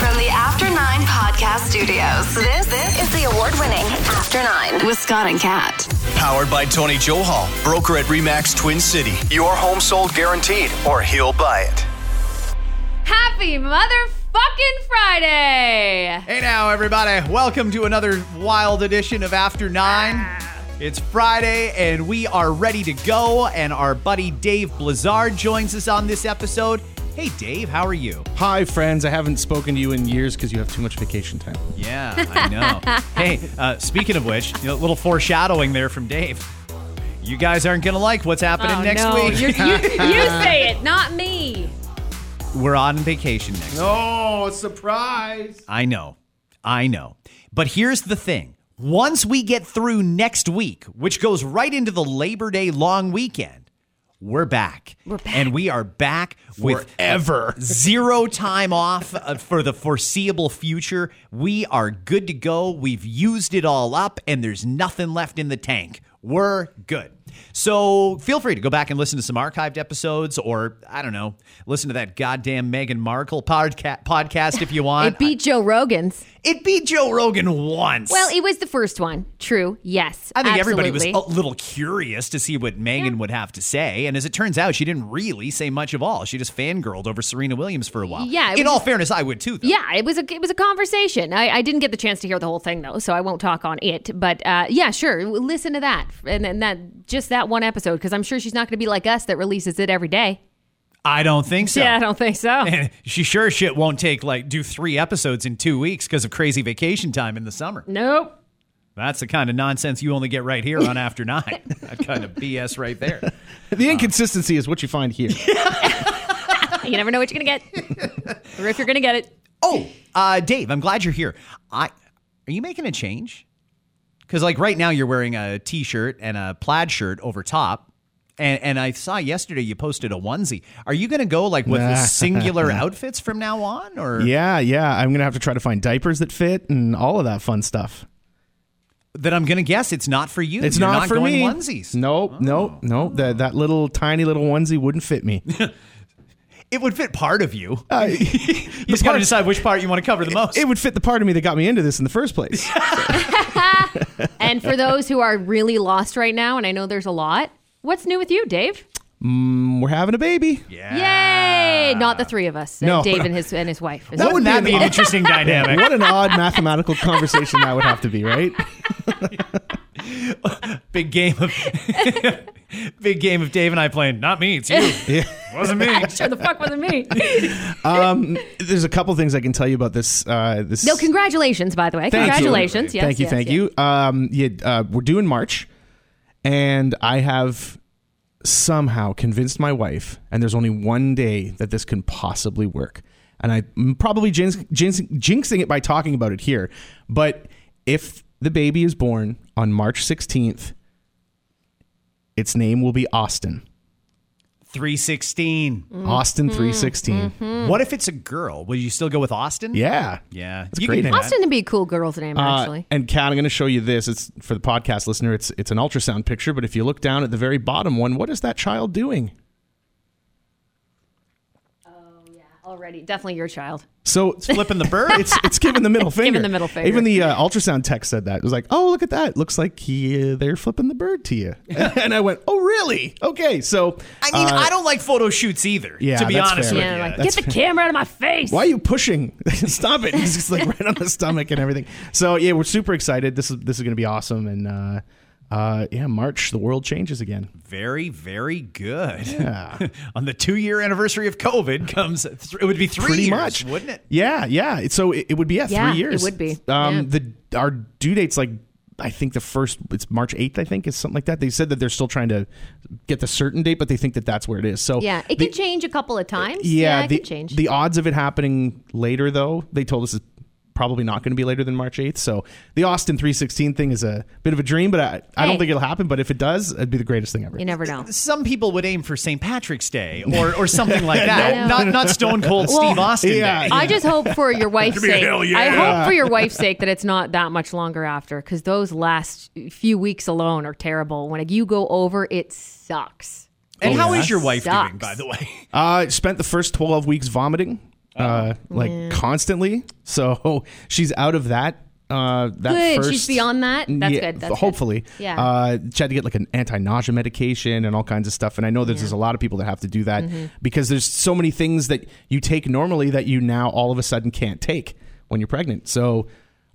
From the After 9 podcast studios, this is the award-winning After 9 with Scott and Kat. Powered by Tony Johal, broker at REMAX Twin City. Your home sold guaranteed, or he'll buy it. Happy motherfucking Friday! Hey now, everybody. Welcome to another wild edition of After 9. It's Friday, and we are ready to go, and our buddy Dave Blizzard joins us on this episode. Hey, Dave, how are you? Hi, friends. I haven't spoken to you in years because you have too much vacation time. Yeah, I know. Hey, speaking of which, a little foreshadowing there from Dave. You guys aren't going to like what's happening next week. You say it, not me. We're on vacation next week. Oh, surprise. I know. But here's the thing. Once we get through next week, which goes right into the Labor Day long weekend, We're back. And we are back forever. With zero time off for the foreseeable future. We are good to go. We've used it all up, and there's nothing left in the tank. We're good. So feel free to go back and listen to some archived episodes, or, I don't know, listen to that goddamn Meghan Markle podcast if you want. It beat Joe Rogan's. It beat Joe Rogan once. Well, it was the first one. True. Yes. I think absolutely. Everybody was a little curious to see what Meghan would have to say. And as it turns out, she didn't really say much of all. She just fangirled over Serena Williams for a while. Yeah. In all fairness, I would too, though. Yeah, it was a conversation. I didn't get the chance to hear the whole thing, though, so I won't talk on it. But yeah, sure. Listen to that. And then just that one episode, because I'm sure she's not going to be like us that releases it every day. I don't think so. Yeah, I don't think so. And she sure as shit won't do 3 episodes in 2 weeks because of crazy vacation time in the summer. Nope. That's the kind of nonsense you only get right here on After 9. That kind of BS right there. The inconsistency is what you find here. You never know what you're going to get, or if you're going to get it. Oh, Dave, I'm glad you're here. Are you making a change? Because right now you're wearing a T-shirt and a plaid shirt over top. And I saw yesterday you posted a onesie. Are you going to go with singular outfits from now on? Or Yeah. I'm going to have to try to find diapers that fit and all of that fun stuff. Then I'm going to guess it's not for you. It's not for going me. Onesies. Nope. That little tiny little onesie wouldn't fit me. It would fit part of you. You just got to decide which part you want to cover the most. It would fit the part of me that got me into this in the first place. And for those who are really lost right now, and I know there's a lot, what's new with you, Dave? We're having a baby. Yeah. Yay! Not the three of us. No. Dave and his wife. That would be an interesting dynamic. What an odd mathematical conversation that would have to be, right? Big game of Dave and I playing. Not me, it's you. Yeah. Wasn't me. Sure the fuck wasn't me. There's a couple things I can tell you about this. No, congratulations, by the way. Congratulations. Yes, thank you. We're due in March. And I have somehow convinced my wife, and there's only one day that this can possibly work. And I'm probably jinxing it by talking about it here. But if the baby is born on March 16th, its name will be Austin. 316. Mm-hmm. Austin 316. Mm-hmm. What if it's a girl? Will you still go with Austin? Yeah. Yeah. It's a great name. Austin would be a cool girl's name, actually. And Kat, I'm going to show you this. It's for the podcast listener. It's an ultrasound picture, but if you look down at the very bottom one, what is that child doing? Oh, yeah. Already. Definitely your child. So it's flipping the bird. It's giving the middle finger. Giving the middle finger. Even the ultrasound tech said that. It was like, oh, look at that. Looks like they're flipping the bird to you. And I went, oh, really? Okay. So I mean, I don't like photo shoots either. Yeah, to be honest with you, get the camera out of my face. Why are you pushing? Stop it. He's just right on the stomach and everything. So yeah, we're super excited. This is going to be awesome. And March, the world changes again. Very, very good. Yeah. On the 2-year anniversary of COVID comes, it would be 3 pretty years, much. Wouldn't it? Yeah. So it would be 3 years. It would be. Our due date's I think the first, it's March 8th, I think, is something like that. They said that they're still trying to get the certain date, but they think that that's where it is. So yeah, it can change a couple of times. Yeah, it can change. The odds of it happening later, though, they told us is probably not going to be later than March 8th. So the Austin 316 thing is a bit of a dream, but I don't think it'll happen. But if it does, it'd be the greatest thing ever. You never know. Some people would aim for St. Patrick's Day or something like that. Not Stone Cold Steve Austin Day. I just hope for your wife's sake. I hope for your wife's sake that it's not that much longer after, because those last few weeks alone are terrible. When you go over, it sucks. And how is your wife doing, by the way? Spent the first 12 weeks vomiting. Constantly. So she's out of that. Good. First, she's beyond that. That's good. That's hopefully. Good. Yeah. She had to get like an anti-nausea medication and all kinds of stuff. And I know that there's a lot of people that have to do that because there's so many things that you take normally that you now all of a sudden can't take when you're pregnant. So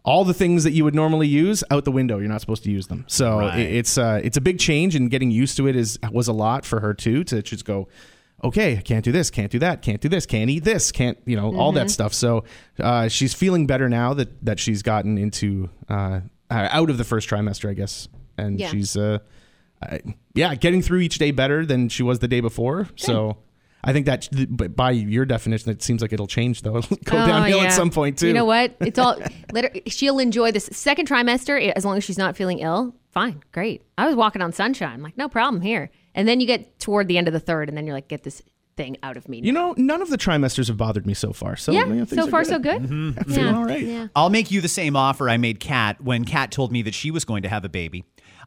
all the things that you would normally use out the window, you're not supposed to use them. So it's a big change, and getting used to it was a lot for her too, to just go, okay, I can't do this, can't do that, can't do this, can't eat this, can't, all that stuff. So she's feeling better now that she's gotten into out of the first trimester, I guess. And she's getting through each day better than she was the day before. Good. So I think that by your definition, it seems like it'll change, though. It'll go downhill at some point, too. You know what? It's all she'll enjoy this second trimester as long as she's not feeling ill. Fine. Great. I was walking on sunshine. I'm like, no problem here. And then you get toward the end of the third, and then you're like, get this thing out of me. You know, none of the trimesters have bothered me so far. So so far, so good. Mm-hmm. I'm feeling all right. Yeah. I'll make you the same offer I made Kat when Kat told me that she was going to have a baby.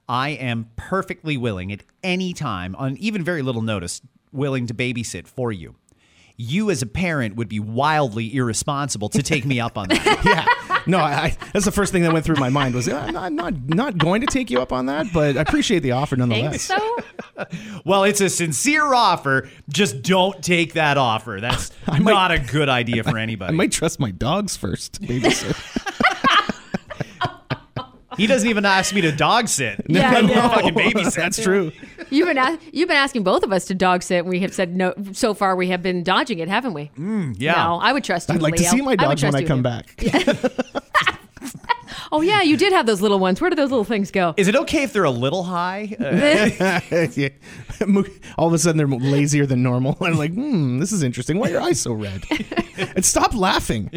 I am perfectly willing at any time, on even very little notice, willing to babysit for you. You as a parent would be wildly irresponsible to take me up on that. Yeah. No, that's the first thing that went through my mind was, I'm not going to take you up on that, but I appreciate the offer nonetheless. Think so? Well, it's a sincere offer. Just don't take that offer. That's not a good idea for anybody. I might trust my dogs first. He doesn't even ask me to dog sit. No. Fucking babysit. That's true. You've been asking both of us to dog sit, and we have said no. So far, we have been dodging it, haven't we? No, I would trust you. I'd like to see my dogs when I come back. Oh, yeah, you did have those little ones. Where did those little things go? Is it okay if they're a little high? All of a sudden, they're lazier than normal. I'm like, this is interesting. Why are your eyes so red? And stop laughing.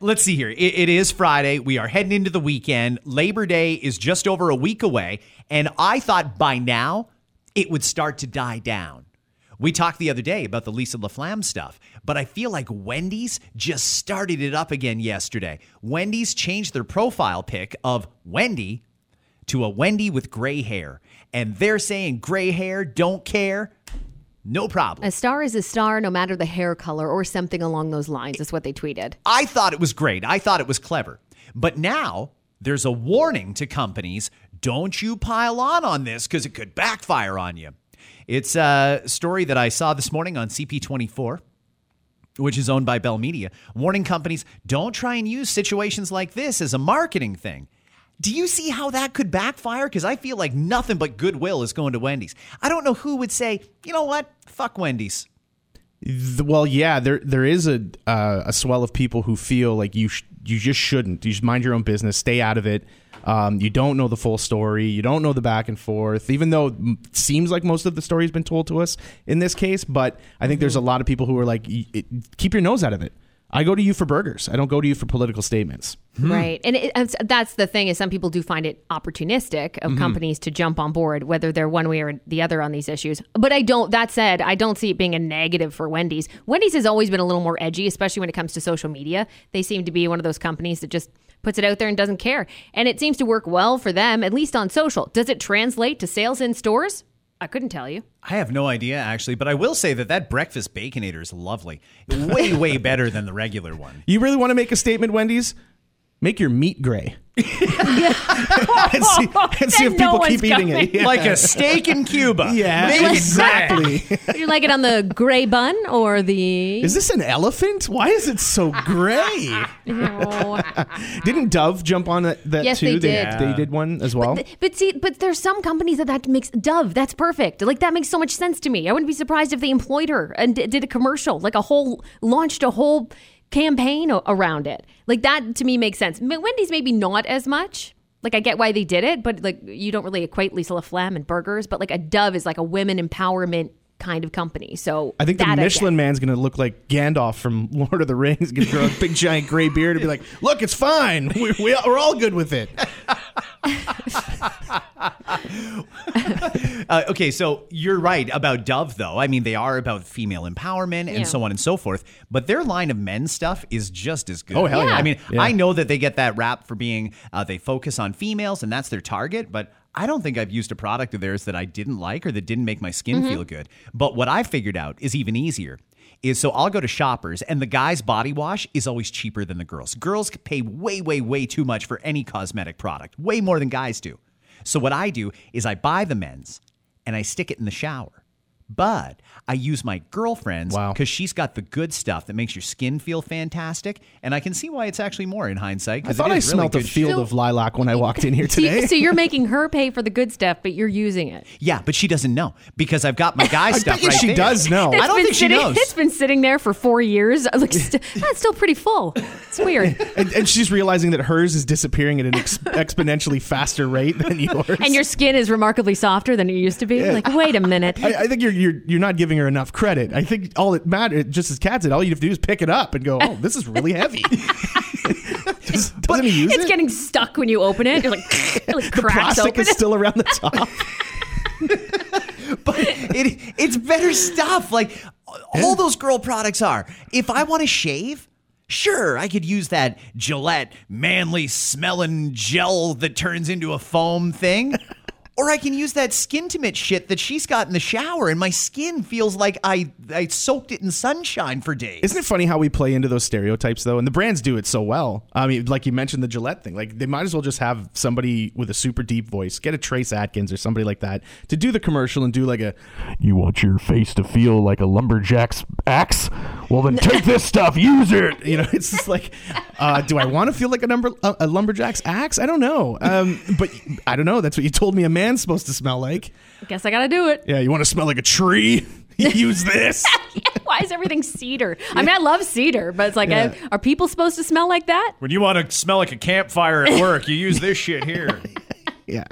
Let's see here. It is Friday. We are heading into the weekend. Labor Day is just over a week away, and I thought by now it would start to die down. We talked the other day about the Lisa LaFlamme stuff, but I feel like Wendy's just started it up again yesterday. Wendy's changed their profile pic of Wendy to a Wendy with gray hair, and they're saying gray hair, don't care. No problem. A star is a star, no matter the hair color or something along those lines is what they tweeted. I thought it was great. I thought it was clever. But now there's a warning to companies. Don't you pile on this because it could backfire on you. It's a story that I saw this morning on CP24, which is owned by Bell Media, warning companies, don't try and use situations like this as a marketing thing. Do you see how that could backfire? Because I feel like nothing but goodwill is going to Wendy's. I don't know who would say, you know what? Fuck Wendy's. Well, yeah, there is a swell of people who feel like you just shouldn't. You should mind your own business. Stay out of it. You don't know the full story. You don't know the back and forth, even though it seems like most of the story has been told to us in this case. But I think there's a lot of people who are like, keep your nose out of it. I go to you for burgers. I don't go to you for political statements. Right. And that's the thing is some people do find it opportunistic of companies to jump on board, whether they're one way or the other on these issues. But I don't see it being a negative for Wendy's. Wendy's has always been a little more edgy, especially when it comes to social media. They seem to be one of those companies that just puts it out there and doesn't care. And it seems to work well for them, at least on social. Does it translate to sales in stores? I couldn't tell you. I have no idea, actually, but I will say that breakfast Baconator is lovely. Way, way better than the regular one. You really want to make a statement, Wendy's? Make your meat gray. and see if people keep eating it. Yeah. Like a steak in Cuba. Yeah, exactly. You like it on the gray bun or the... Is this an elephant? Why is it so gray? Oh. Didn't Dove jump on that yes, too? Yes, they did. They did one as well. But there's some companies that makes... Dove, that's perfect. Like, that makes so much sense to me. I wouldn't be surprised if they employed her and did a commercial, like launched a whole campaign around it. Like, that to me makes sense. Wendy's maybe not as much. Like, I get why they did it, but like, you don't really equate Lisa LaFlamme and burgers, but like a Dove is like a women empowerment kind of company. So I think the Michelin man's going to look like Gandalf from Lord of the Rings. He's going to grow a big, giant gray beard and be like, look, it's fine. We're all good with it. Okay, so you're right about Dove, though. I mean, they are about female empowerment and so on and so forth, but their line of men's stuff is just as good. Oh, hell yeah. I mean, I know that they get that rap for being, they focus on females and that's their target, but I don't think I've used a product of theirs that I didn't like or that didn't make my skin feel good. But what I figured out is even easier. So I'll go to Shoppers, and the guy's body wash is always cheaper than the girls. Girls pay way, way, way too much for any cosmetic product, way more than guys do. So what I do is I buy the men's, and I stick it in the shower. But I use my girlfriend's because she's got the good stuff that makes your skin feel fantastic, and I can see why it's actually more in hindsight. I thought I smelled a field of lilac when I walked in here today. So you're making her pay for the good stuff, but you're using it. Yeah, but she doesn't know because I've got my guy stuff right there. She does know. I don't think she knows. It's been sitting there for 4 years. That's still pretty full. It's weird. And she's realizing that hers is disappearing at an exponentially faster rate than yours. And your skin is remarkably softer than it used to be. Yeah. Like, wait a minute. I think you're not giving her enough credit. I think all it matters, just as Kat said, all you have to do is pick it up and go, oh, this is really heavy. Doesn't he use it? It's getting stuck when you open it. You're like, it cracks open. The plastic is still around the top. But it's better stuff. Like, all those girl products are. If I want to shave, sure, I could use that Gillette manly smelling gel that turns into a foam thing. Or I can use that Skintimate shit that she's got in the shower, and my skin feels like I soaked it in sunshine for days. Isn't it funny how we play into those stereotypes, though? And the brands do it so well. I mean, like you mentioned the Gillette thing. Like, they might as well just have somebody with a super deep voice, get a Trace Adkins or somebody like that, to do the commercial and do like a, you want your face to feel like a lumberjack's axe? Well, then take this stuff, use it! You know, it's just like, do I want to feel like a lumberjack's axe? I don't know. But I don't know. That's what you told me a man supposed to smell like. I guess I gotta do it. Yeah, you want to smell like a tree? Use this. Why is everything cedar? I mean, I love cedar, but it's like, are people supposed to smell like that? When you want to smell like a campfire at work, you use this shit here. Yeah.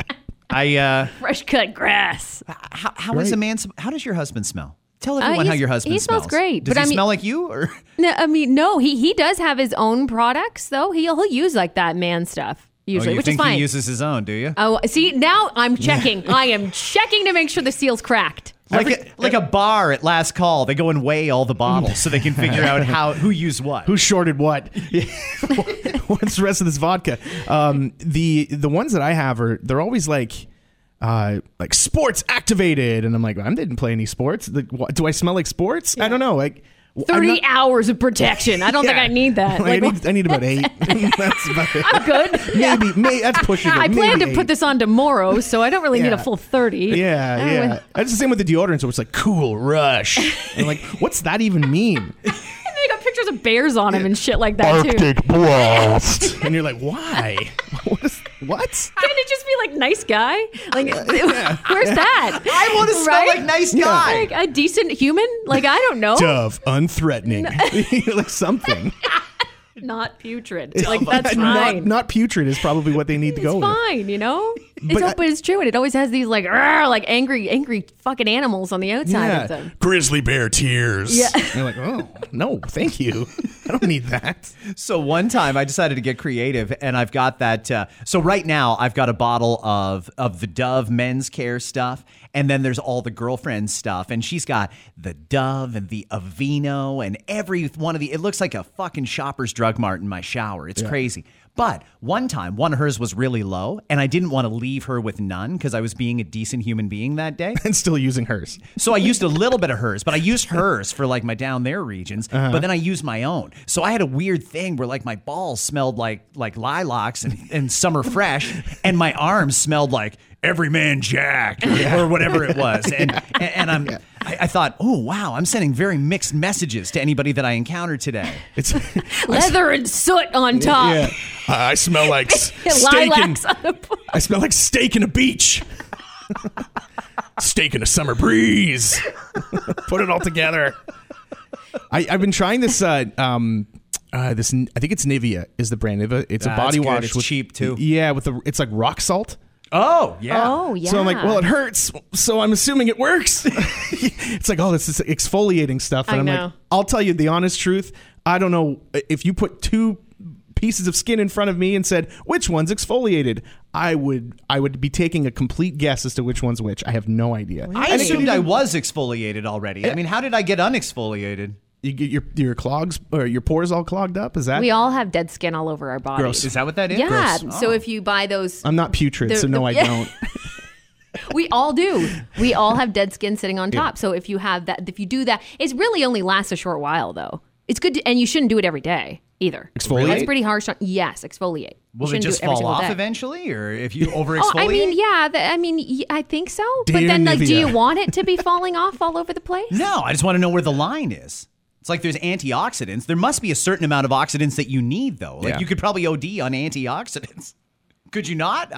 I fresh cut grass. How is a man? How does your husband smell? Tell everyone how your husband smells. He smells great. Does he smell like you? Or no, I mean, no. He does have his own products, though. He'll use like that man stuff. Usually, which is fine. He uses his own, do you? Oh, see, now I'm checking. I am checking to make sure the seal's cracked. Like a bar at last call, they go and weigh all the bottles so they can figure out who used what, who shorted what. What's the rest of this vodka? The ones that I have they're always like sports activated, and I'm like, I didn't play any sports. Do I smell like sports? Yeah. I don't know. Like. 30 hours of protection. I don't think I need that. Like, I need about 8. That's about it. I'm good. Maybe that's pushing it. I plan to put this on tomorrow, so I don't really need a full 30. Yeah. That's the same with the deodorant. So it's like Cool Rush. And like, what's that even mean? And they got pictures of bears on them and shit like that Arctic Blast. And you're like, why? What? Can't it just be like nice guy? Like, where's that? I want to smell like nice guy. Like a decent human? Like, I don't know. Dove, unthreatening. Like something. Not putrid. Like, that's fine. Not putrid is probably what they need to go with. It's fine, you know? But it's true, and it always has these like angry fucking animals on the outside of them. Grizzly bear tears. Yeah. You're like, oh, no, thank you. I don't need that. So one time I decided to get creative, and I've got that. So right now I've got a bottle of the Dove men's care stuff, and then there's all the girlfriend's stuff, and she's got the Dove and the Aveeno and every one of it looks like a fucking Shoppers Drug Mart in my shower. It's crazy. But one time, one of hers was really low, and I didn't want to leave her with none because I was being a decent human being that day. And still using hers. So I used a little bit of hers, but I used hers for like my down there regions, but then I used my own. So I had a weird thing where like my balls smelled like lilacs and summer fresh, and my arms smelled like Everyman Jack or whatever it was. And I thought, oh, wow, I'm sending very mixed messages to anybody that I encountered today. It's leather and soot on top. Yeah. I smell like steak in a beach. Steak in a summer breeze. Put it all together. I've been trying this. This I think it's Nivea is the brand. It's a body wash. It's cheap too. Yeah, with it's like rock salt. Oh, yeah. Oh, yeah. So I'm like, well, it hurts, so I'm assuming it works. It's like, oh, this is exfoliating stuff. And I'm like, I'll tell you the honest truth. I don't know. If you put two pieces of skin in front of me and said, which one's exfoliated? I would be taking a complete guess as to which one's which. I have no idea. Really? I assumed I was exfoliated already. I mean, how did I get unexfoliated? You get your clogs or your pores all clogged up? Is that? We all have dead skin all over our bodies. Gross. Is that what that is? Yeah. Gross. So if you buy those. I'm not putrid, I don't. We all do. We all have dead skin sitting on top. Yeah. So if you have that, if you do that, it really only lasts a short while though. It's good and you shouldn't do it every day either. Exfoliate? That's pretty harsh. Yes, exfoliate. Will it just fall off eventually? Or if you overexfoliate? Oh, I mean, yeah. I think so. But then Nivea. Like, do you want it to be falling off all over the place? No, I just want to know where the line is. It's like there's antioxidants. There must be a certain amount of oxidants that you need, though. Like you could probably OD on antioxidants. Could you not?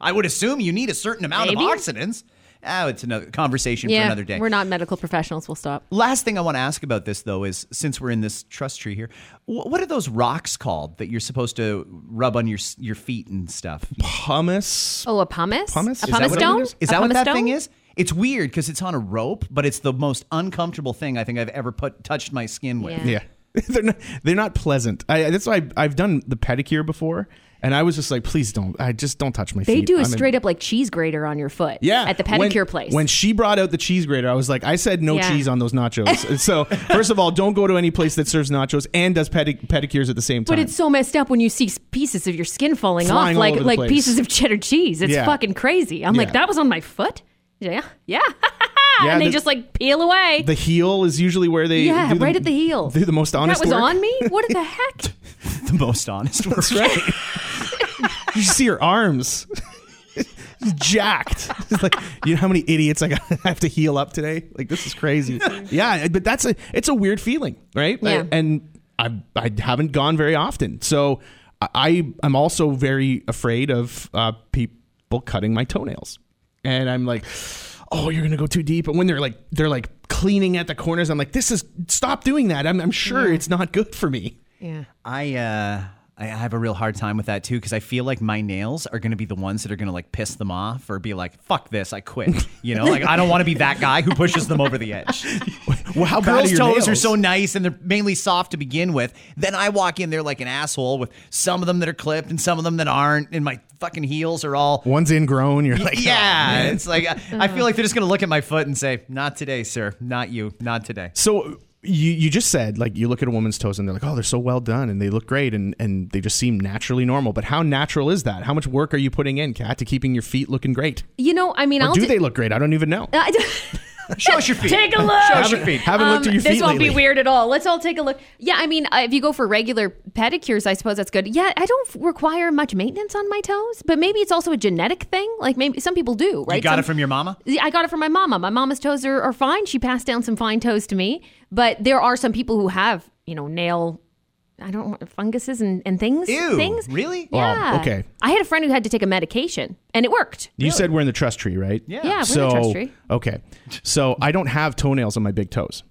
I would assume you need a certain amount of oxidants. Oh, it's another conversation for another day. We're not medical professionals. We'll stop. Last thing I want to ask about this, though, is since we're in this trust tree here, what are those rocks called that you're supposed to rub on your feet and stuff? Pumice. Oh, a pumice? A pumice stone? Is that what that thing is? It's weird because it's on a rope, but it's the most uncomfortable thing I think I've ever touched my skin with. Yeah. They're not pleasant. That's why I've done the pedicure before, and I was just like, please don't. I just don't touch my feet. They do straight up like cheese grater on your foot at the pedicure place. When she brought out the cheese grater, I was like, I said no cheese on those nachos. So first of all, don't go to any place that serves nachos and does pedicures at the same time. But it's so messed up when you see pieces of your skin flying off like pieces of cheddar cheese. It's fucking crazy. I'm like, that was on my foot? Yeah. And they just like peel away. The heel is usually where they do right at the heel. Do the most honest work. That was on me? What the heck? The most honest work. That's right. You see her arms. Jacked. It's like, you know how many idiots I have to heal up today? Like, this is crazy. Yeah, but it's a weird feeling, right? Yeah. And I haven't gone very often. So I'm also very afraid of people cutting my toenails. And I'm like, oh, you're going to go too deep. And when they're like cleaning at the corners, I'm like, stop doing that. I'm sure it's not good for me. Yeah. I have a real hard time with that too, because I feel like my nails are going to be the ones that are going to like piss them off or be like, fuck this, I quit. You know, like I don't want to be that guy who pushes them over the edge. Well, how girls' toes are so nice and they're mainly soft to begin with. Then I walk in there like an asshole with some of them that are clipped and some of them that aren't. And my fucking heels are all. One's ingrown. You're like, yeah. Oh, it's like, I feel like they're just going to look at my foot and say, not today, sir. Not you. Not today. So. You just said, like, you look at a woman's toes and they're like, oh, they're so well done and they look great and they just seem naturally normal. But how natural is that? How much work are you putting in, Kat, to keeping your feet looking great? You know, I mean, do they look great? I don't even know. Show us your feet. Take a look. Show us your feet. Haven't looked at your feet lately. This won't be weird at all. Let's all take a look. Yeah, I mean, if you go for regular pedicures, I suppose that's good. Yeah, I don't require much maintenance on my toes, but maybe it's also a genetic thing. Like maybe some people do, right? You got it from your mama? I got it from my mama. My mama's toes are fine. She passed down some fine toes to me, but there are some people who have, you know, funguses and things. Ew, things? Really? Yeah. Wow, okay. I had a friend who had to take a medication, and it worked. You said we're in the trust tree, right? Yeah, we're in the trust tree. Okay. So I don't have toenails on my big toes.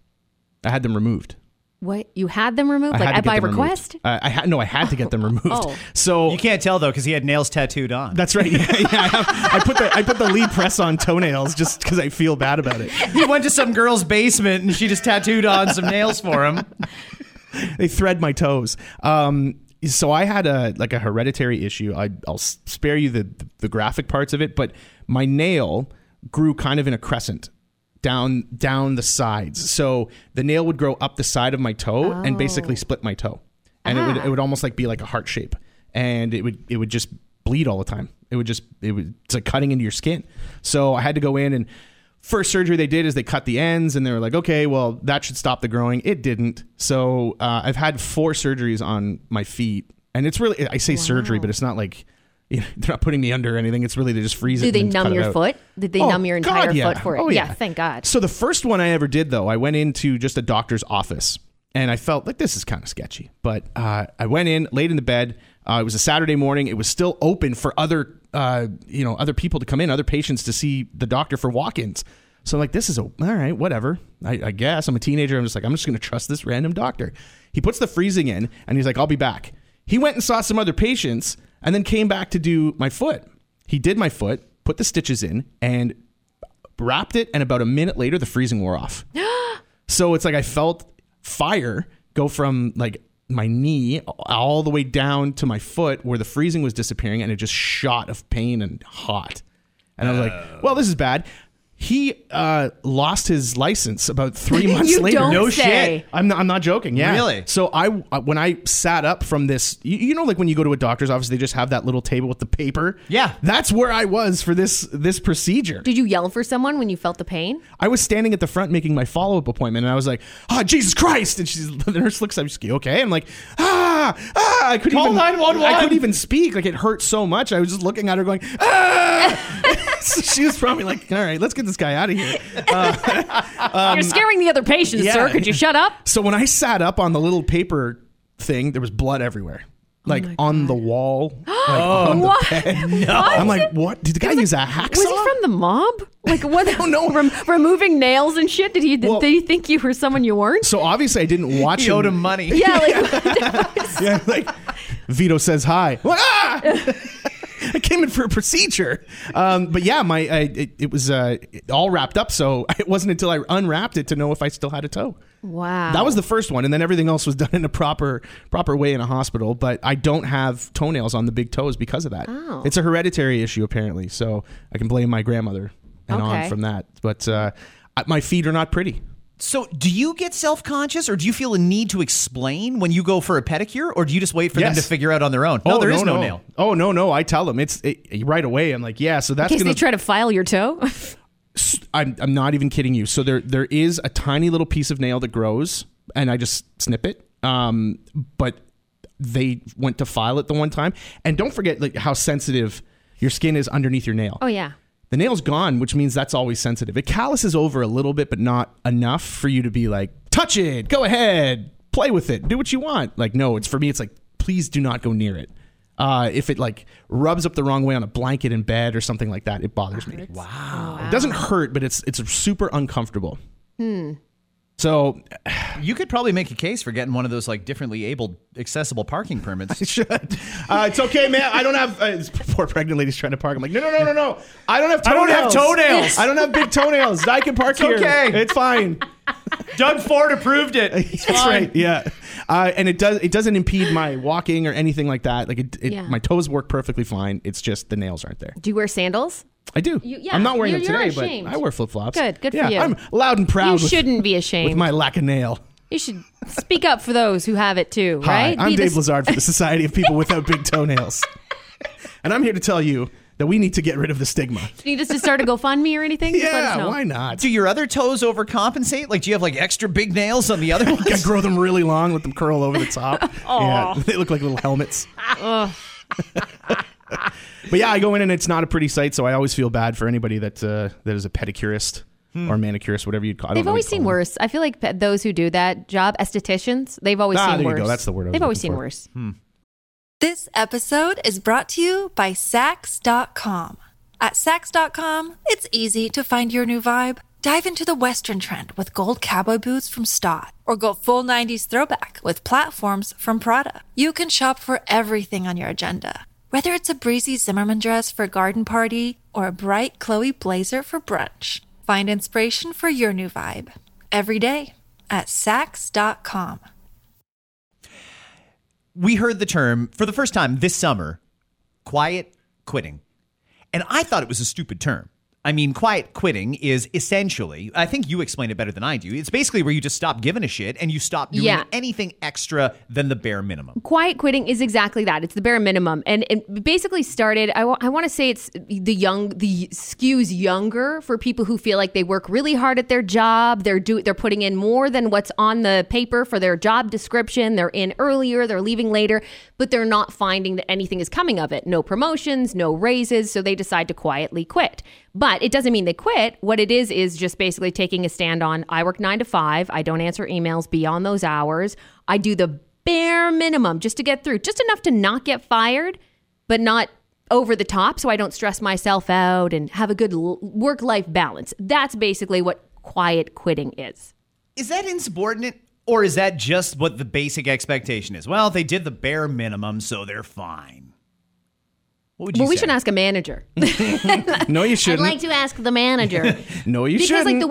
I had them removed. What? You had them removed? Like by request? I had to get them removed. Oh. So you can't tell, though, because he had nails tattooed on. That's right. Yeah, I put the Lee press on toenails just because I feel bad about it. He went to some girl's basement, and she just tattooed on some nails for him. They thread my toes. So I had a hereditary issue. I'll spare you the graphic parts of it, but my nail grew kind of in a crescent down the sides. So the nail would grow up the side of my toe and basically split my toe, and it would almost like be like a heart shape, and it would just bleed all the time. It's like cutting into your skin. So I had to go in, and first surgery they did is they cut the ends, and they were like, okay, well, that should stop the growing. It didn't. So I've had 4 surgeries on my feet, and it's really, I say surgery, but it's not like, you know, they're not putting me under or anything. It's really, they just freeze it. Do they numb your foot? Did they numb your entire foot for it? Oh, yeah, thank God. So the first one I ever did, though, I went into just a doctor's office, and I felt like this is kind of sketchy, but I went in, laid in the bed. It was a Saturday morning. It was still open for other people to come in, other patients to see the doctor for walk-ins. So I'm like, this is all right, whatever. I guess I'm a teenager. I'm just going to trust this random doctor. He puts the freezing in, and he's like, I'll be back. He went and saw some other patients and then came back to do my foot. He did my foot, put the stitches in, and wrapped it, and about a minute later, the freezing wore off. So it's like I felt fire go from like my knee all the way down to my foot where the freezing was disappearing, and it just shot of pain and hot. And I was like, well, this is bad. He lost his license about 3 months later. Don't no say. Shit. I'm not joking. Yeah. Really? So when I sat up from this, you know, like when you go to a doctor's office, they just have that little table with the paper. Yeah. That's where I was for this procedure. Did you yell for someone when you felt the pain? I was standing at the front making my follow-up appointment, and I was like, oh, Jesus Christ. And the nurse looks up, she's like, okay. I'm like, I couldn't even speak. Like, it hurt so much. I was just looking at her going, ah. So she was probably like, all right, let's get this guy out of here. You're scaring the other patients, yeah. Sir. Could you shut up? So when I sat up on the little paper thing, there was blood everywhere. Like, on the wall. Like, on the bed. No. I'm like, what? Did the guy use a hacksaw? Was he from the mob? Like, what? I don't know. Removing nails and shit? Did he think you were someone you weren't? So obviously I didn't watch him. He owed him money. Yeah, like, yeah, like Vito says hi. Like, ah! I came in for a procedure. But yeah, it was all wrapped up. So it wasn't until I unwrapped it to know if I still had a toe. Wow. That was the first one. And then everything else was done in a proper way in a hospital. But I don't have toenails on the big toes because of that. Oh. It's a hereditary issue, apparently. So I can blame my grandmother and on from that. But my feet are not pretty. So do you get self-conscious, or do you feel a need to explain when you go for a pedicure, or do you just wait for them to figure out on their own? No, there is no nail. Oh, no. I tell them. It's right away. I'm like, yeah, so that's going to... In case they try to file your toe? I'm not even kidding you. So there is a tiny little piece of nail that grows, and I just snip it. But they went to file it the one time. And don't forget like how sensitive your skin is underneath your nail. Oh, yeah. The nail's gone, which means that's always sensitive. It calluses over a little bit, but not enough for you to be like, touch it, go ahead, play with it, do what you want. Like, no, it's for me, it's like, please do not go near it. If it like rubs up the wrong way on a blanket in bed or something like that, it bothers me. Wow. It doesn't hurt, but it's super uncomfortable. So you could probably make a case for getting one of those like differently abled accessible parking permits. I should. It's okay, man. I don't have this poor pregnant lady's trying to park. I'm like, no. I don't have toenails. I don't have big toenails. I can park here. Okay. It's fine. Doug Ford approved it. It's That's fine. Right. Yeah. And it doesn't impede my walking or anything like that. Like my toes work perfectly fine. It's just the nails aren't there. Do you wear sandals? I do. I'm not wearing them today, but I wear flip-flops. Good for you. I'm loud and proud. You shouldn't be ashamed. With my lack of nail. You should speak up for those who have it too, right? Hi, I'm Dave Blizzard for the Society of People Without Big Toenails. And I'm here to tell you that we need to get rid of the stigma. Do you need us to start a GoFundMe or anything? Yeah, why not? Do your other toes overcompensate? Like, do you have like extra big nails on the other ones? I grow them really long, let them curl over the top. Yeah, they look like little helmets. But yeah, I go in and it's not a pretty sight, so I always feel bad for anybody that is a pedicurist or manicurist, whatever you'd call it. They've always seen worse. I feel like those who do that job, estheticians, they've always seen worse. There you go. That's the word I was They've always seen for. Worse. This episode is brought to you by Saks.com. At Saks.com, it's easy to find your new vibe. Dive into the Western trend with gold cowboy boots from Stott, or go full 90s throwback with platforms from Prada. You can shop for everything on your agenda. Whether it's a breezy Zimmermann dress for a garden party or a bright Chloe blazer for brunch, find inspiration for your new vibe every day at Saks.com. We heard the term for the first time this summer, quiet quitting. And I thought it was a stupid term. I mean, quiet quitting is essentially, I think you explained it better than I do. It's basically where you just stop giving a shit and you stop doing anything extra than the bare minimum. Quiet quitting is exactly that. It's the bare minimum. And it basically started, I want to say it's the skews younger for people who feel like they work really hard at their job. They're putting in more than what's on the paper for their job description. They're in earlier, they're leaving later, but they're not finding that anything is coming of it. No promotions, no raises. So they decide to quietly quit. But it doesn't mean they quit. What it is just basically taking a stand on, I work 9 to 5. I don't answer emails beyond those hours. I do the bare minimum just to get through, just enough to not get fired, but not over the top. So I don't stress myself out and have a good work-life balance. That's basically what quiet quitting is. Is that insubordinate? Or is that just what the basic expectation is? Well, they did the bare minimum, so they're fine. What would you say? Well, we should ask a manager. No, you shouldn't. I'd like to ask the manager. No, you shouldn't. Because like the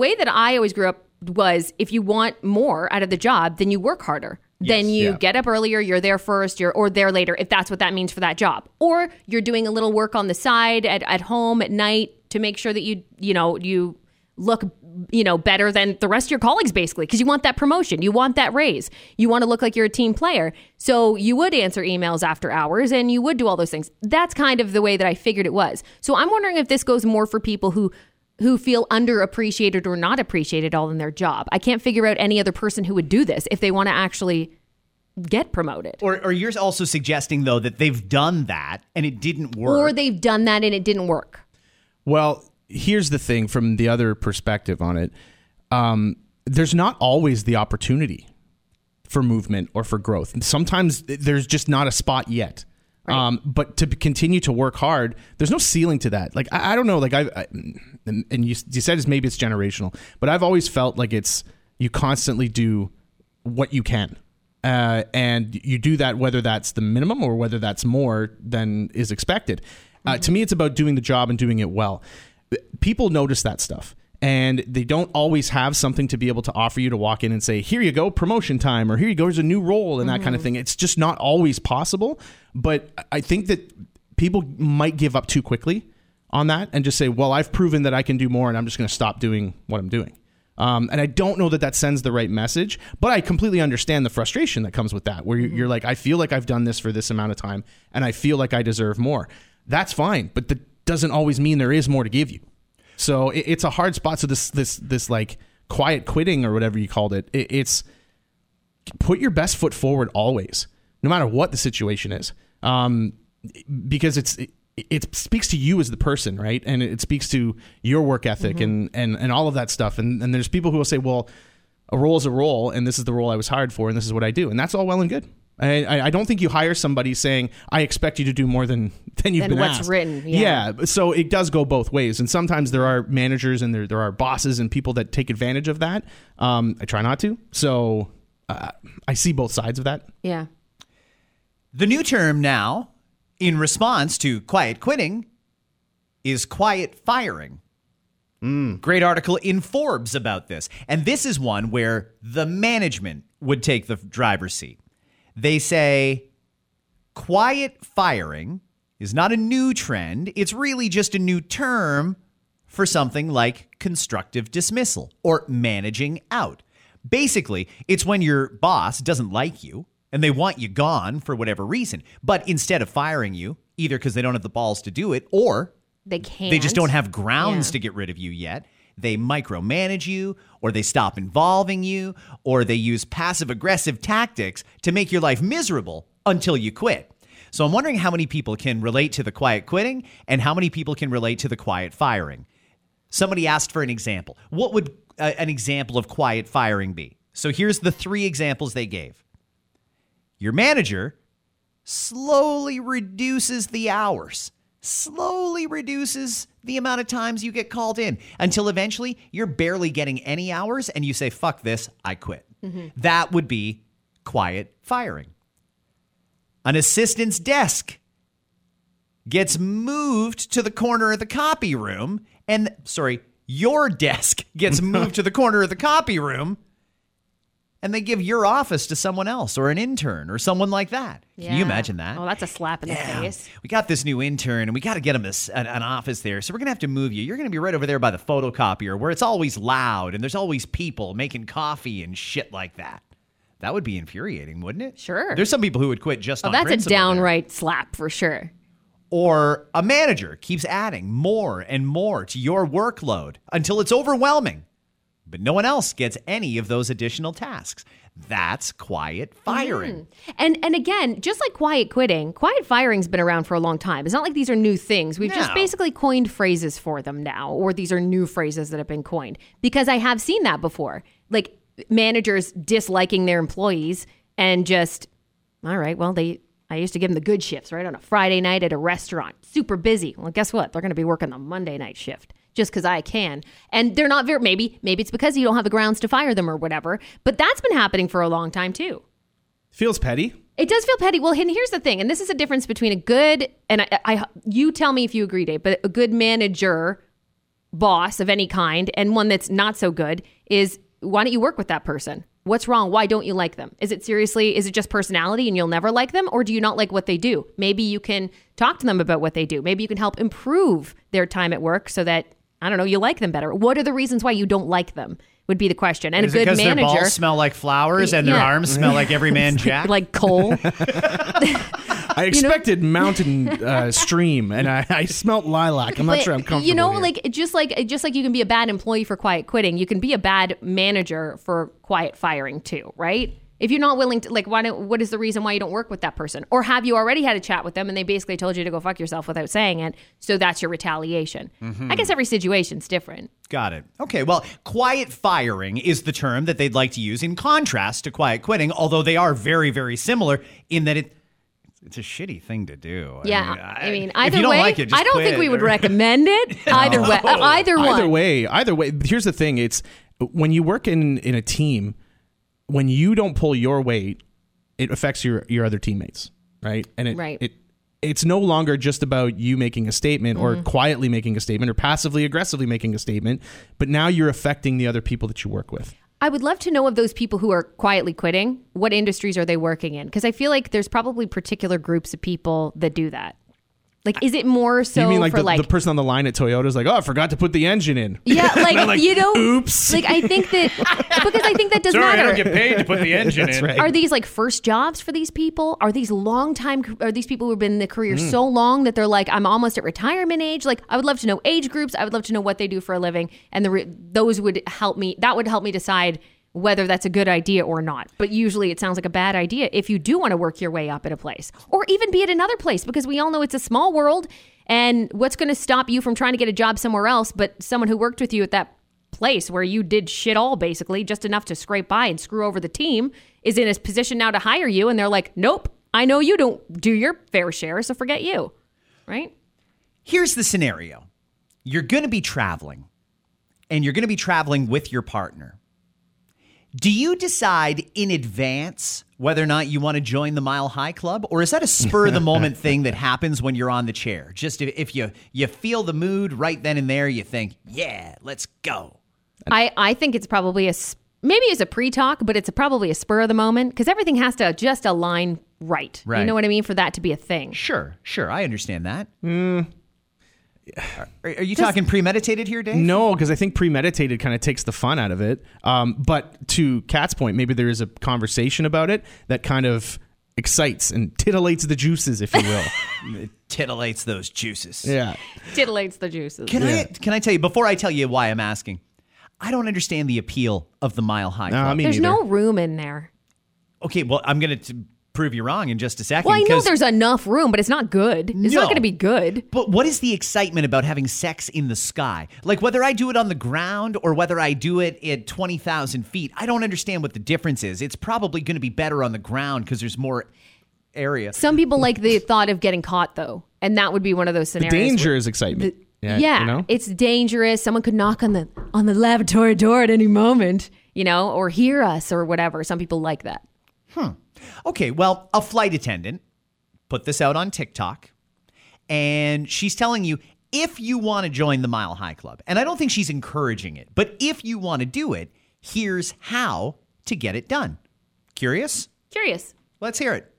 way that I always grew up was, if you want more out of the job, then you work harder. Yes, then you get up earlier, you're there first, or there later, if that's what that means for that job. Or you're doing a little work on the side at home at night to make sure that you look better than the rest of your colleagues, basically, because you want that promotion, you want that raise, you want to look like you're a team player. So you would answer emails after hours and you would do all those things. That's kind of the way that I figured it was. So I'm wondering if this goes more for people who feel underappreciated or not appreciated all in their job. I can't figure out any other person who would do this if they want to actually get promoted. Or you're also suggesting, though, that they've done that and it didn't work. Or they've done that and it didn't work. Well, here's the thing from the other perspective on it. There's not always the opportunity for movement or for growth. Sometimes there's just not a spot yet. Right. But to continue to work hard, there's no ceiling to that. Like, I don't know, like and you said it's, maybe it's generational, but I've always felt like it's, you constantly do what you can. And you do that, whether that's the minimum or whether that's more than is expected. Mm-hmm. To me, it's about doing the job and doing it well. People notice that stuff. And they don't always have something to be able to offer you to walk in and say, here you go, promotion time, or here you go, here's a new role, and that kind of thing. It's just not always possible. But I think that people might give up too quickly on that and just say, well, I've proven that I can do more and I'm just going to stop doing what I'm doing. And I don't know that sends the right message, but I completely understand the frustration that comes with that, where you're like, I feel like I've done this for this amount of time and I feel like I deserve more. That's fine, but that doesn't always mean there is more to give you. So it's a hard spot. So this like quiet quitting or whatever you called it, it's put your best foot forward always, no matter what the situation is, because it speaks to you as the person, right? And it speaks to your work ethic and all of that stuff. And there's people who will say, well, a role is a role, and this is the role I was hired for, and this is what I do, and that's all well and good. I don't think you hire somebody saying, I expect you to do more than you've been asked. What's written. Yeah. So it does go both ways. And sometimes there are managers and there are bosses and people that take advantage of that. I try not to. So I see both sides of that. Yeah. The new term now, in response to quiet quitting, is quiet firing. Great article in Forbes about this. And this is one where the management would take the driver's seat. They say quiet firing is not a new trend. It's really just a new term for something like constructive dismissal or managing out. Basically, it's when your boss doesn't like you and they want you gone for whatever reason. But instead of firing you, either because they don't have the balls to do it or they just don't have grounds to get rid of you yet, they micromanage you, or they stop involving you, or they use passive-aggressive tactics to make your life miserable until you quit. So I'm wondering how many people can relate to the quiet quitting and how many people can relate to the quiet firing. Somebody asked for an example. What would an example of quiet firing be? So here's the three examples they gave. Your manager slowly reduces the hours, slowly reduces the amount of times you get called in until eventually you're barely getting any hours and you say, fuck this, I quit. That would be quiet firing. An assistant's desk gets moved to the corner of the copy room your desk gets moved to the corner of the copy room and they give your office to someone else or an intern or someone like that. Yeah. Can you imagine that? Oh, that's a slap in the face. We got this new intern and we got to get him an office there. So we're going to have to move you. You're going to be right over there by the photocopier where it's always loud and there's always people making coffee and shit like that. That would be infuriating, wouldn't it? Sure. There's some people who would quit just on principle. Oh, that's a downright slap for sure. Or a manager keeps adding more and more to your workload until it's overwhelming. But no one else gets any of those additional tasks. That's quiet firing. And again, just like quiet quitting, quiet firing's been around for a long time. It's not like these are new things. We've just basically coined phrases for them now, or these are new phrases that have been coined. Because I have seen that before. Like managers disliking their employees and just, all right, well, I used to give them the good shifts, right? On a Friday night at a restaurant, super busy. Well, guess what? They're going to be working the Monday night shift. Just because I can. And they're not very, maybe it's because you don't have the grounds to fire them or whatever. But that's been happening for a long time too. Feels petty. It does feel petty. Well, and here's the thing, and this is a difference between a good, and I you tell me if you agree, Dave, but a good manager, boss of any kind, and one that's not so good is, why don't you work with that person? What's wrong? Why don't you like them? Is it seriously, is it just personality and you'll never like them? Or do you not like what they do? Maybe you can talk to them about what they do. Maybe you can help improve their time at work so that, I don't know, you like them better. What are the reasons why you don't like them? Would be the question. And is a good manager, because their balls smell like flowers and their arms smell like Everyman Jack? Like coal? I expected mountain stream, and I smelt lilac. I'm not sure I'm comfortable. You know, here. Like just like you can be a bad employee for quiet quitting, you can be a bad manager for quiet firing too, right? If you're not willing to, like, what is the reason why you don't work with that person? Or have you already had a chat with them and they basically told you to go fuck yourself without saying it? So that's your retaliation. Mm-hmm. I guess every situation's different. Got it. Okay, well, quiet firing is the term that they'd like to use in contrast to quiet quitting, although they are very, very similar in that it's a shitty thing to do. Yeah. I mean either way, like it, I don't think we would recommend it. Either way. Either way. Here's the thing. It's when you work in a team, when you don't pull your weight, it affects your other teammates, right? And it's no longer just about you making a statement or quietly making a statement or passively aggressively making a statement, but now you're affecting the other people that you work with. I would love to know of those people who are quietly quitting, what industries are they working in? Because I feel like there's probably particular groups of people that do that. Like, is it more so you mean like for the person on the line at Toyota's like, oh, I forgot to put the engine in. Yeah, like you know, oops. Like, I think that, because I think that does matter. Sorry, I don't get paid to put the engine in. Right. Are these like first jobs for these people? Are these people who've been in the career so long that they're like, I'm almost at retirement age? Like, I would love to know age groups. I would love to know what they do for a living. And those would help me. That would help me decide whether that's a good idea or not. But usually it sounds like a bad idea if you do want to work your way up at a place or even be at another place, because we all know it's a small world, and what's going to stop you from trying to get a job somewhere else but someone who worked with you at that place where you did shit all, basically just enough to scrape by and screw over the team, is in a position now to hire you, and they're like, nope, I know you don't do your fair share, so forget you, right? Here's the scenario. You're going to be traveling, and you're going to be traveling with your partner. Do you decide in advance whether or not you want to join the Mile High Club? Or is that a spur-of-the-moment thing that happens when you're on the chair? Just if you feel the mood right then and there, you think, yeah, let's go. I think it's probably maybe it's a pre-talk, but it's probably a spur-of-the-moment, because everything has to just align right. You know what I mean? For that to be a thing. Sure. I understand that. Are you talking premeditated here, Dave? No, because I think premeditated kind of takes the fun out of it. But to Kat's point, maybe there is a conversation about it that kind of excites and titillates the juices, if you will. It titillates those juices. Yeah. Titillates the juices. Can I tell you, before I tell you why I'm asking, I don't understand the appeal of the Mile High Club. There's no room in there. Okay, well, I'm going to prove you wrong in just a second. Well, I know there's enough room, but it's not good. It's not going to be good. But what is the excitement about having sex in the sky? Like, whether I do it on the ground or whether I do it at 20,000 feet, I don't understand what the difference is. It's probably going to be better on the ground because there's more area. Some people like the thought of getting caught, though, and that would be one of those scenarios. The danger is excitement. It's dangerous. Someone could knock on the lavatory door at any moment, or hear us or whatever. Some people like that. Okay, well, a flight attendant put this out on TikTok, and she's telling you, if you want to join the Mile High Club, and I don't think she's encouraging it, but if you want to do it, here's how to get it done. Curious? Curious. Let's hear it.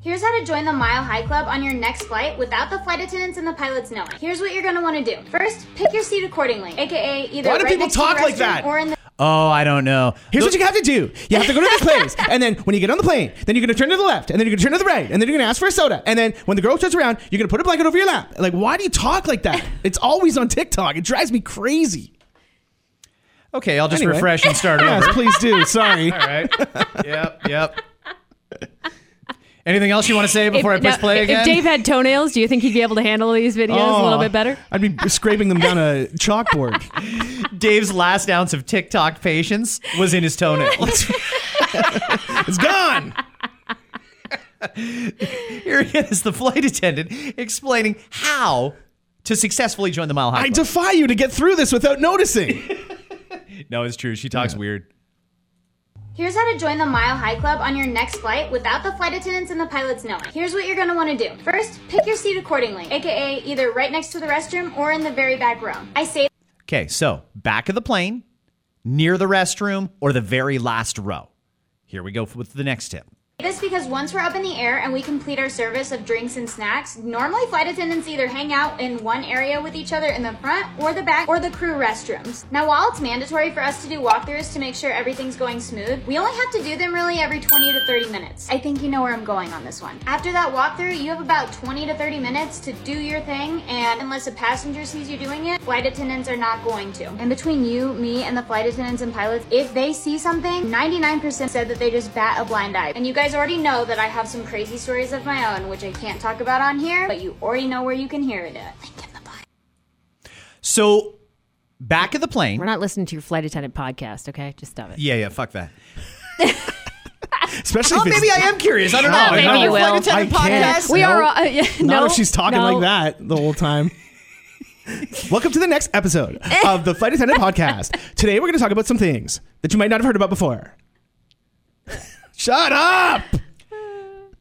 Here's how to join the Mile High Club on your next flight without the flight attendants and the pilots knowing. Here's what you're going to want to do. First, pick your seat accordingly, a.k.a. either right next to the restroom or in the... Why do people talk like that? Oh, I don't know. Here's what you have to do. You have to go to this place. And then when you get on the plane, then you're going to turn to the left. And then you're going to turn to the right. And then you're going to ask for a soda. And then when the girl turns around, you're going to put a blanket over your lap. Like, why do you talk like that? It's always on TikTok. It drives me crazy. Okay, I'll just refresh and start over. Yes, please do. Sorry. All right. Yep. Anything else you want to say before I press play again? If Dave had toenails, do you think he'd be able to handle these videos a little bit better? I'd be scraping them down a chalkboard. Dave's last ounce of TikTok patience was in his toenails. It's gone. Here is the flight attendant explaining how to successfully join the Mile High Club. I defy you to get through this without noticing. No, it's true. She talks weird. Here's how to join the Mile High Club on your next flight without the flight attendants and the pilots knowing. Here's what you're going to want to do. First, pick your seat accordingly, aka either right next to the restroom or in the very back row. Okay, so back of the plane, near the restroom, or the very last row. Here we go with the next tip. This because once we're up in the air and we complete our service of drinks and snacks, normally flight attendants either hang out in one area with each other in the front or the back or the crew restrooms. Now, while it's mandatory for us to do walkthroughs to make sure everything's going smooth, we only have to do them really every 20 to 30 minutes. I think you know where I'm going on this one. After that walkthrough, you have about 20 to 30 minutes to do your thing, and unless a passenger sees you doing it, flight attendants are not going to. And between you, me, and the flight attendants and pilots, if they see something, 99% said that they just bat a blind eye. And you guys already know that I have some crazy stories of my own, which I can't talk about on here, but you already know where you can hear it at. Link in the bio. So, back of the plane. We're not listening to your flight attendant podcast, okay? Just stop it. Yeah, fuck that. Especially if maybe I am curious. I don't know. Maybe you will. Flight attendant podcast? We are all, not if she's talking like that the whole time. Welcome to the next episode of the Flight Attendant Podcast. Today, we're going to talk about some things that you might not have heard about before. Shut up!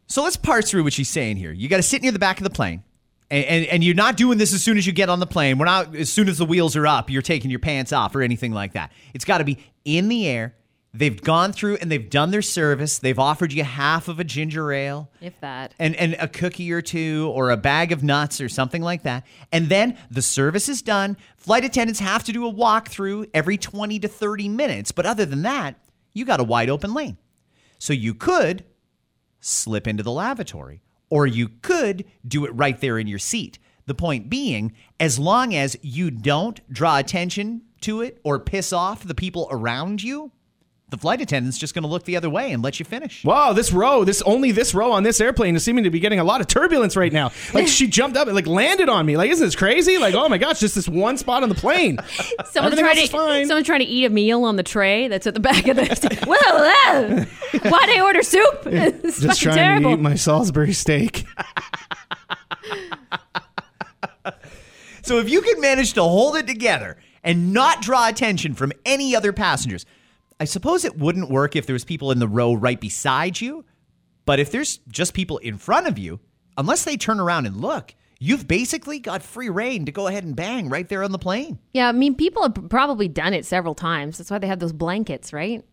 So let's parse through what she's saying here. You got to sit near the back of the plane, and you're not doing this as soon as you get on the plane. We're not as soon as the wheels are up. You're taking your pants off or anything like that. It's got to be in the air. They've gone through and they've done their service. They've offered you half of a ginger ale, if that, and a cookie or two, or a bag of nuts or something like that. And then the service is done. Flight attendants have to do a walkthrough every 20 to 30 minutes, but other than that, you got a wide open lane. So you could slip into the lavatory, or you could do it right there in your seat. The point being, as long as you don't draw attention to it or piss off the people around you, the flight attendant's just going to look the other way and let you finish. Wow, this row on this airplane is seeming to be getting a lot of turbulence right now. Like, she jumped up and landed on me. Like, isn't this crazy? Like, oh my gosh, just this one spot on the plane. Someone's trying to eat a meal on the tray that's at the back of the. Whoa! Why'd I order soup? It's just trying terrible. To eat my Salisbury steak. So if you could manage to hold it together and not draw attention from any other passengers. I suppose it wouldn't work if there was people in the row right beside you, but if there's just people in front of you, unless they turn around and look, you've basically got free reign to go ahead and bang right there on the plane. Yeah, I mean, people have probably done it several times. That's why they have those blankets, right?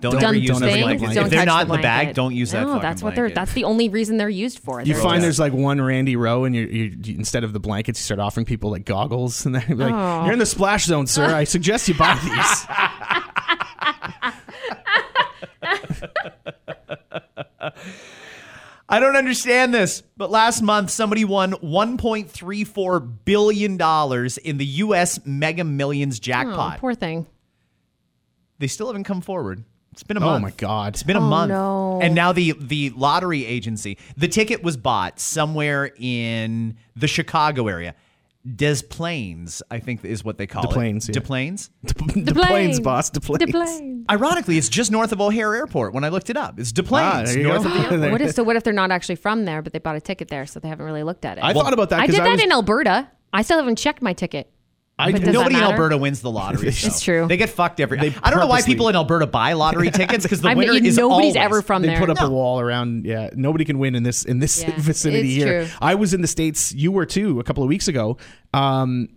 Don't ever use the blanket. If they're not in the bag, don't use that fucking blanket. That's the only reason they're used for. You find there's like one Randy Rowe, and you instead of the blankets, you start offering people like goggles, and they're like, "You're in the splash zone, sir. I suggest you buy these." I don't understand this, but last month somebody won $1.34 billion in the U.S. Mega Millions jackpot. Oh, poor thing. They still haven't come forward. It's been a month. Oh my God. It's been a month. No. And now the lottery agency, the ticket was bought somewhere in the Chicago area. Des Plaines, I think is what they call it. Des Plaines? Des Plaines, boss. Des Plaines. Ironically, it's just north of O'Hare Airport when I looked it up. It's Des Plaines. What if they're not actually from there, but they bought a ticket there, so they haven't really looked at it? I thought about that. I did that in Alberta. I still haven't checked my ticket. Nobody in Alberta wins the lottery. It's true. They get fucked every. I don't know why people in Alberta buy lottery tickets because the winner is nobody's always, ever from there. They put up a wall around. Yeah, nobody can win in this vicinity here. True. I was in the States. You were too a couple of weeks ago, and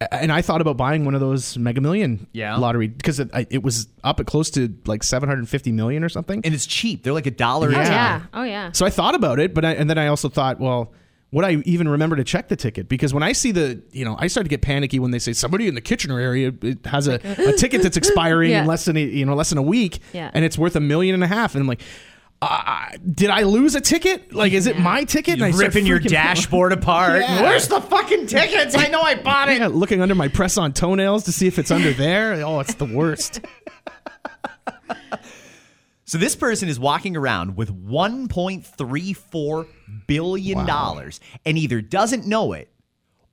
I thought about buying one of those Mega Million lottery because it was up at close to like $750 million or something, and it's cheap. They're like $1. Oh yeah. So I thought about it, but and then I also thought, well. Would I even remember to check the ticket? Because when I see I start to get panicky when they say somebody in the Kitchener area has a ticket that's expiring in less than a week, and it's worth $1.5 million, and I'm like, did I lose a ticket? Like, is it my ticket? You're ripping your dashboard apart. Yeah. Where's the fucking tickets? I know I bought it. Yeah, looking under my press-on toenails to see if it's under there. Oh, it's the worst. So this person is walking around with $1.34 billion and either doesn't know it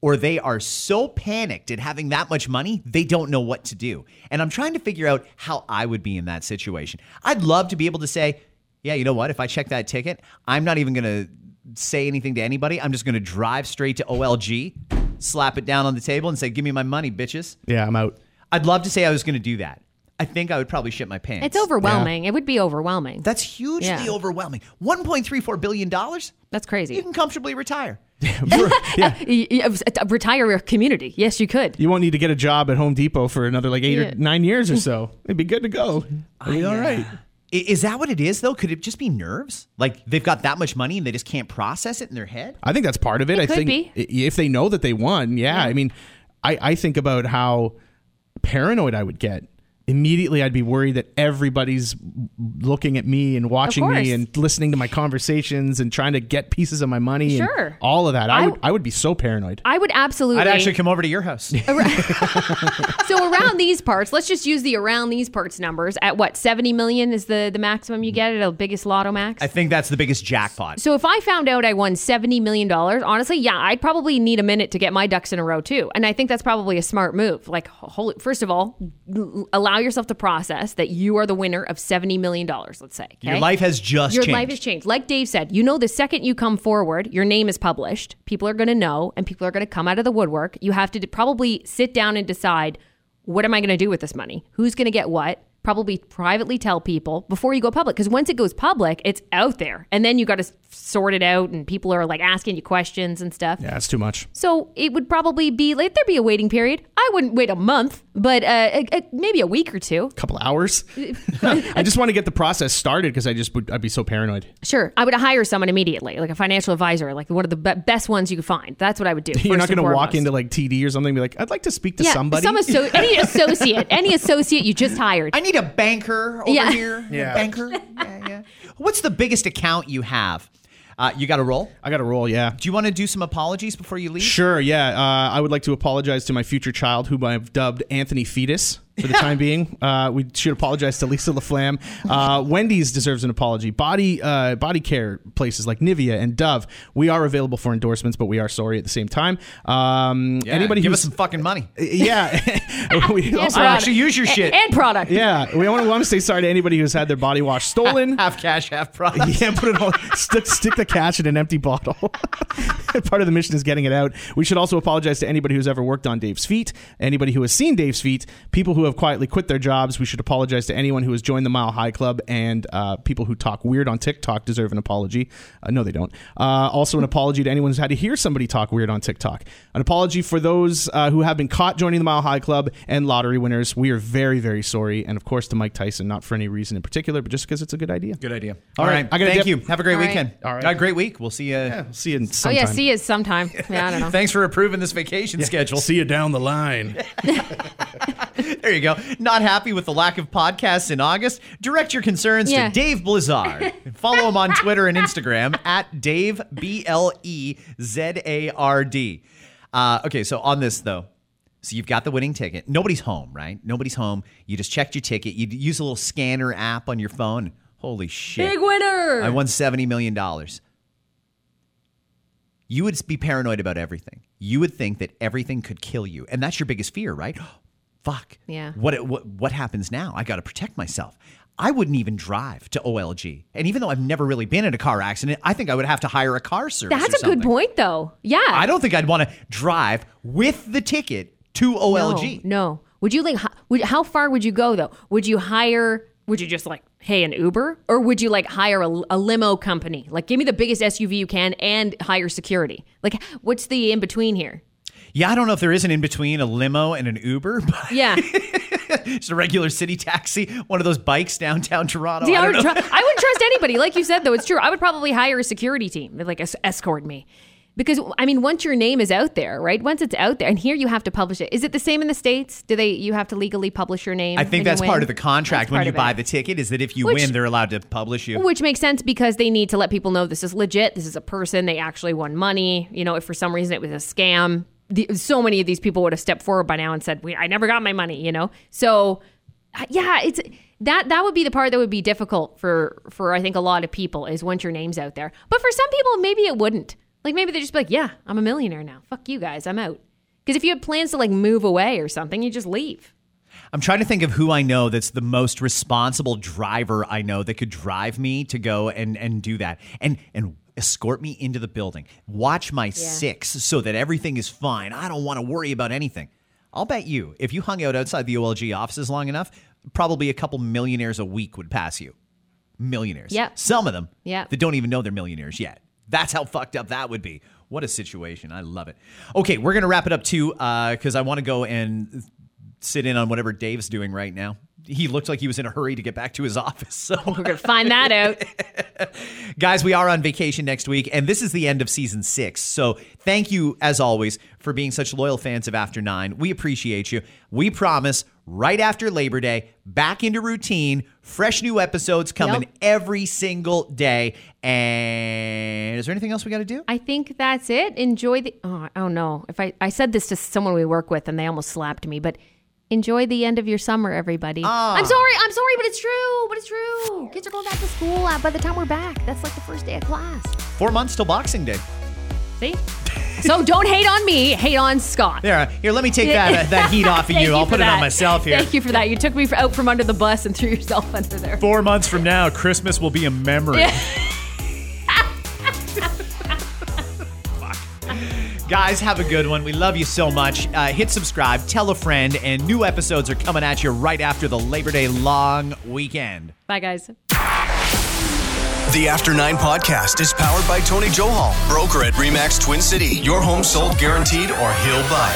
or they are so panicked at having that much money, they don't know what to do. And I'm trying to figure out how I would be in that situation. I'd love to be able to say, yeah, you know what? If I check that ticket, I'm not even going to say anything to anybody. I'm just going to drive straight to OLG, slap it down on the table and say, give me my money, bitches. Yeah, I'm out. I'd love to say I was going to do that. I think I would probably shit my pants. It's overwhelming. Yeah. It would be overwhelming. That's hugely overwhelming. $1.34 billion? That's crazy. You can comfortably retire. Retire your community. Yes, you could. You won't need to get a job at Home Depot for another like 8 or 9 years or so. It'd be good to go. It'd be all right. Is that what it is, though? Could it just be nerves? Like, they've got that much money and they just can't process it in their head? I think that's part of it. I think if they know that they won, yeah. I mean, I think about how paranoid I would get. Immediately, I'd be worried that everybody's looking at me and watching me and listening to my conversations and trying to get pieces of my money and all of that. I would be so paranoid. I would absolutely. I'd actually come over to your house. So around these parts, let's just use the around these parts numbers. At what, 70 million is the maximum you get at a biggest lotto max? I think that's the biggest jackpot. So if I found out I won $70 million, honestly, yeah, I'd probably need a minute to get my ducks in a row too. And I think that's probably a smart move. Like, holy, first of all, allow yourself to process that you are the winner of $70 million, let's say. Okay? Your life has just changed. Your life has changed. Like Dave said, you know, the second you come forward, your name is published. People are going to know and people are going to come out of the woodwork. You have to probably sit down and decide, what am I going to do with this money? Who's going to get what? Probably privately tell people before you go public. Because once it goes public, it's out there. And then you got to sort it out and people are like asking you questions and stuff. Yeah, it's too much. So it would probably be like, there'd be a waiting period. I wouldn't wait a month, but maybe a week or two. A couple hours. I just want to get the process started because I'd be so paranoid. Sure. I would hire someone immediately, like a financial advisor, like one of the best ones you could find. That's what I would do. You're not going to walk into like TD or something and be like, I'd like to speak to somebody. Any associate you just hired. I need a banker over here. Yeah. Banker. Yeah. What's the biggest account you have? You got a roll? I got a roll, yeah. Do you want to do some apologies before you leave? Sure, yeah. I would like to apologize to my future child, whom I've dubbed Anthony Fetus for the time being. We should apologize to Lisa LaFlamme. Wendy's deserves an apology. Body care places like Nivea and Dove. We are available for endorsements, but we are sorry at the same time. Anybody give us some fucking money. Yeah. We also actually use your shit. And product. Yeah. We want to say sorry to anybody who's had their body wash stolen. Half cash, half product. Yeah, put it all. Stick the cash in an empty bottle. Part of the mission is getting it out. We should also apologize to anybody who's ever worked on Dave's feet, anybody who has seen Dave's feet, people who have quietly quit their jobs. We should apologize to anyone who has joined the Mile High Club, and people who talk weird on TikTok deserve an apology. No, they don't. Also, an apology to anyone who's had to hear somebody talk weird on TikTok. An apology for those who have been caught joining the Mile High Club and lottery winners. We are very, very sorry. And of course, to Mike Tyson, not for any reason in particular, but just because it's a good idea. Good idea. All right. Thank you. Have a great weekend. Right. All right. A great week. We'll see you. Yeah, see you sometime. Oh, yeah. See you sometime. Yeah, I don't know. Thanks for approving this vacation schedule. See you down the line. There you go. Not happy with the lack of podcasts in August? Direct your concerns to Dave Blizzard. Follow him on Twitter and Instagram at Dave BLEZARD. Okay, so on this, though. So you've got the winning ticket. Nobody's home, right? Nobody's home. You just checked your ticket. You use a little scanner app on your phone. Holy shit. Big winner. I won $70 million. You would be paranoid about everything. You would think that everything could kill you. And that's your biggest fear, right? Fuck. Yeah. What happens now? I got to protect myself. I wouldn't even drive to OLG. And even though I've never really been in a car accident, I think I would have to hire a car service. That's a good point, though. Yeah. I don't think I'd want to drive with the ticket to OLG. No. Would you like? How far would you go, though? Would you just like, hey, an Uber? Or would you like hire a limo company? Like, give me the biggest SUV you can and hire security. Like, what's the in between here? Yeah, I don't know if there is an in between a limo and an Uber. But yeah. Just a regular city taxi, one of those bikes downtown Toronto. See, I wouldn't trust anybody. Like you said, though, it's true. I would probably hire a security team that like escort me. Because, I mean, once your name is out there, right? Once it's out there, and here you have to publish it. Is it the same in the States? You have to legally publish your name? I think that's part of the contract when you buy the ticket, is that if you win, they're allowed to publish you. Which makes sense because they need to let people know this is legit, this is a person, they actually won money. You know, if for some reason it was a scam, so many of these people would have stepped forward by now and said, I never got my money, you know? So, yeah, it's... That would be the part that would be difficult for I think, a lot of people, is once your name's out there. But for some people, maybe it wouldn't. Like, maybe they'd just be like, yeah, I'm a millionaire now. Fuck you guys. I'm out. Because if you had plans to, like, move away or something, you just leave. I'm trying to think of who I know that's the most responsible driver I know that could drive me to go and do that. And escort me into the building. Watch my six so that everything is fine. I don't want to worry about anything. I'll bet you, if you hung out outside the OLG offices long enough, probably a couple millionaires a week would pass you. Millionaires. Yeah. Some of them that don't even know they're millionaires yet. That's how fucked up that would be. What a situation. I love it. Okay, we're going to wrap it up, too, because I want to go and sit in on whatever Dave's doing right now. He looked like he was in a hurry to get back to his office. So we're going to find that out. Guys, we are on vacation next week, and this is the end of season 6. So thank you, as always, for being such loyal fans of After 9. We appreciate you. We promise right after Labor Day, back into routine, fresh new episodes coming every single day. And is there anything else we got to do? I think that's it. Enjoy the... Oh, I don't know. If I said this to someone we work with, and they almost slapped me, but... Enjoy the end of your summer, everybody. I'm sorry, but it's true. Kids are going back to school by the time we're back. That's like the first day of class. 4 months till Boxing Day. See? So don't hate on me. Hate on Scott. There, here, let me take that heat off of you. I'll put it on myself here. Thank you for that. You took me out from under the bus and threw yourself under there. 4 months from now, Christmas will be a memory. Guys, have a good one. We love you so much. Hit subscribe, tell a friend, and new episodes are coming at you right after the Labor Day long weekend. Bye, guys. The After 9 podcast is powered by Tony Johal, broker at REMAX Twin City. Your home sold guaranteed or he'll buy.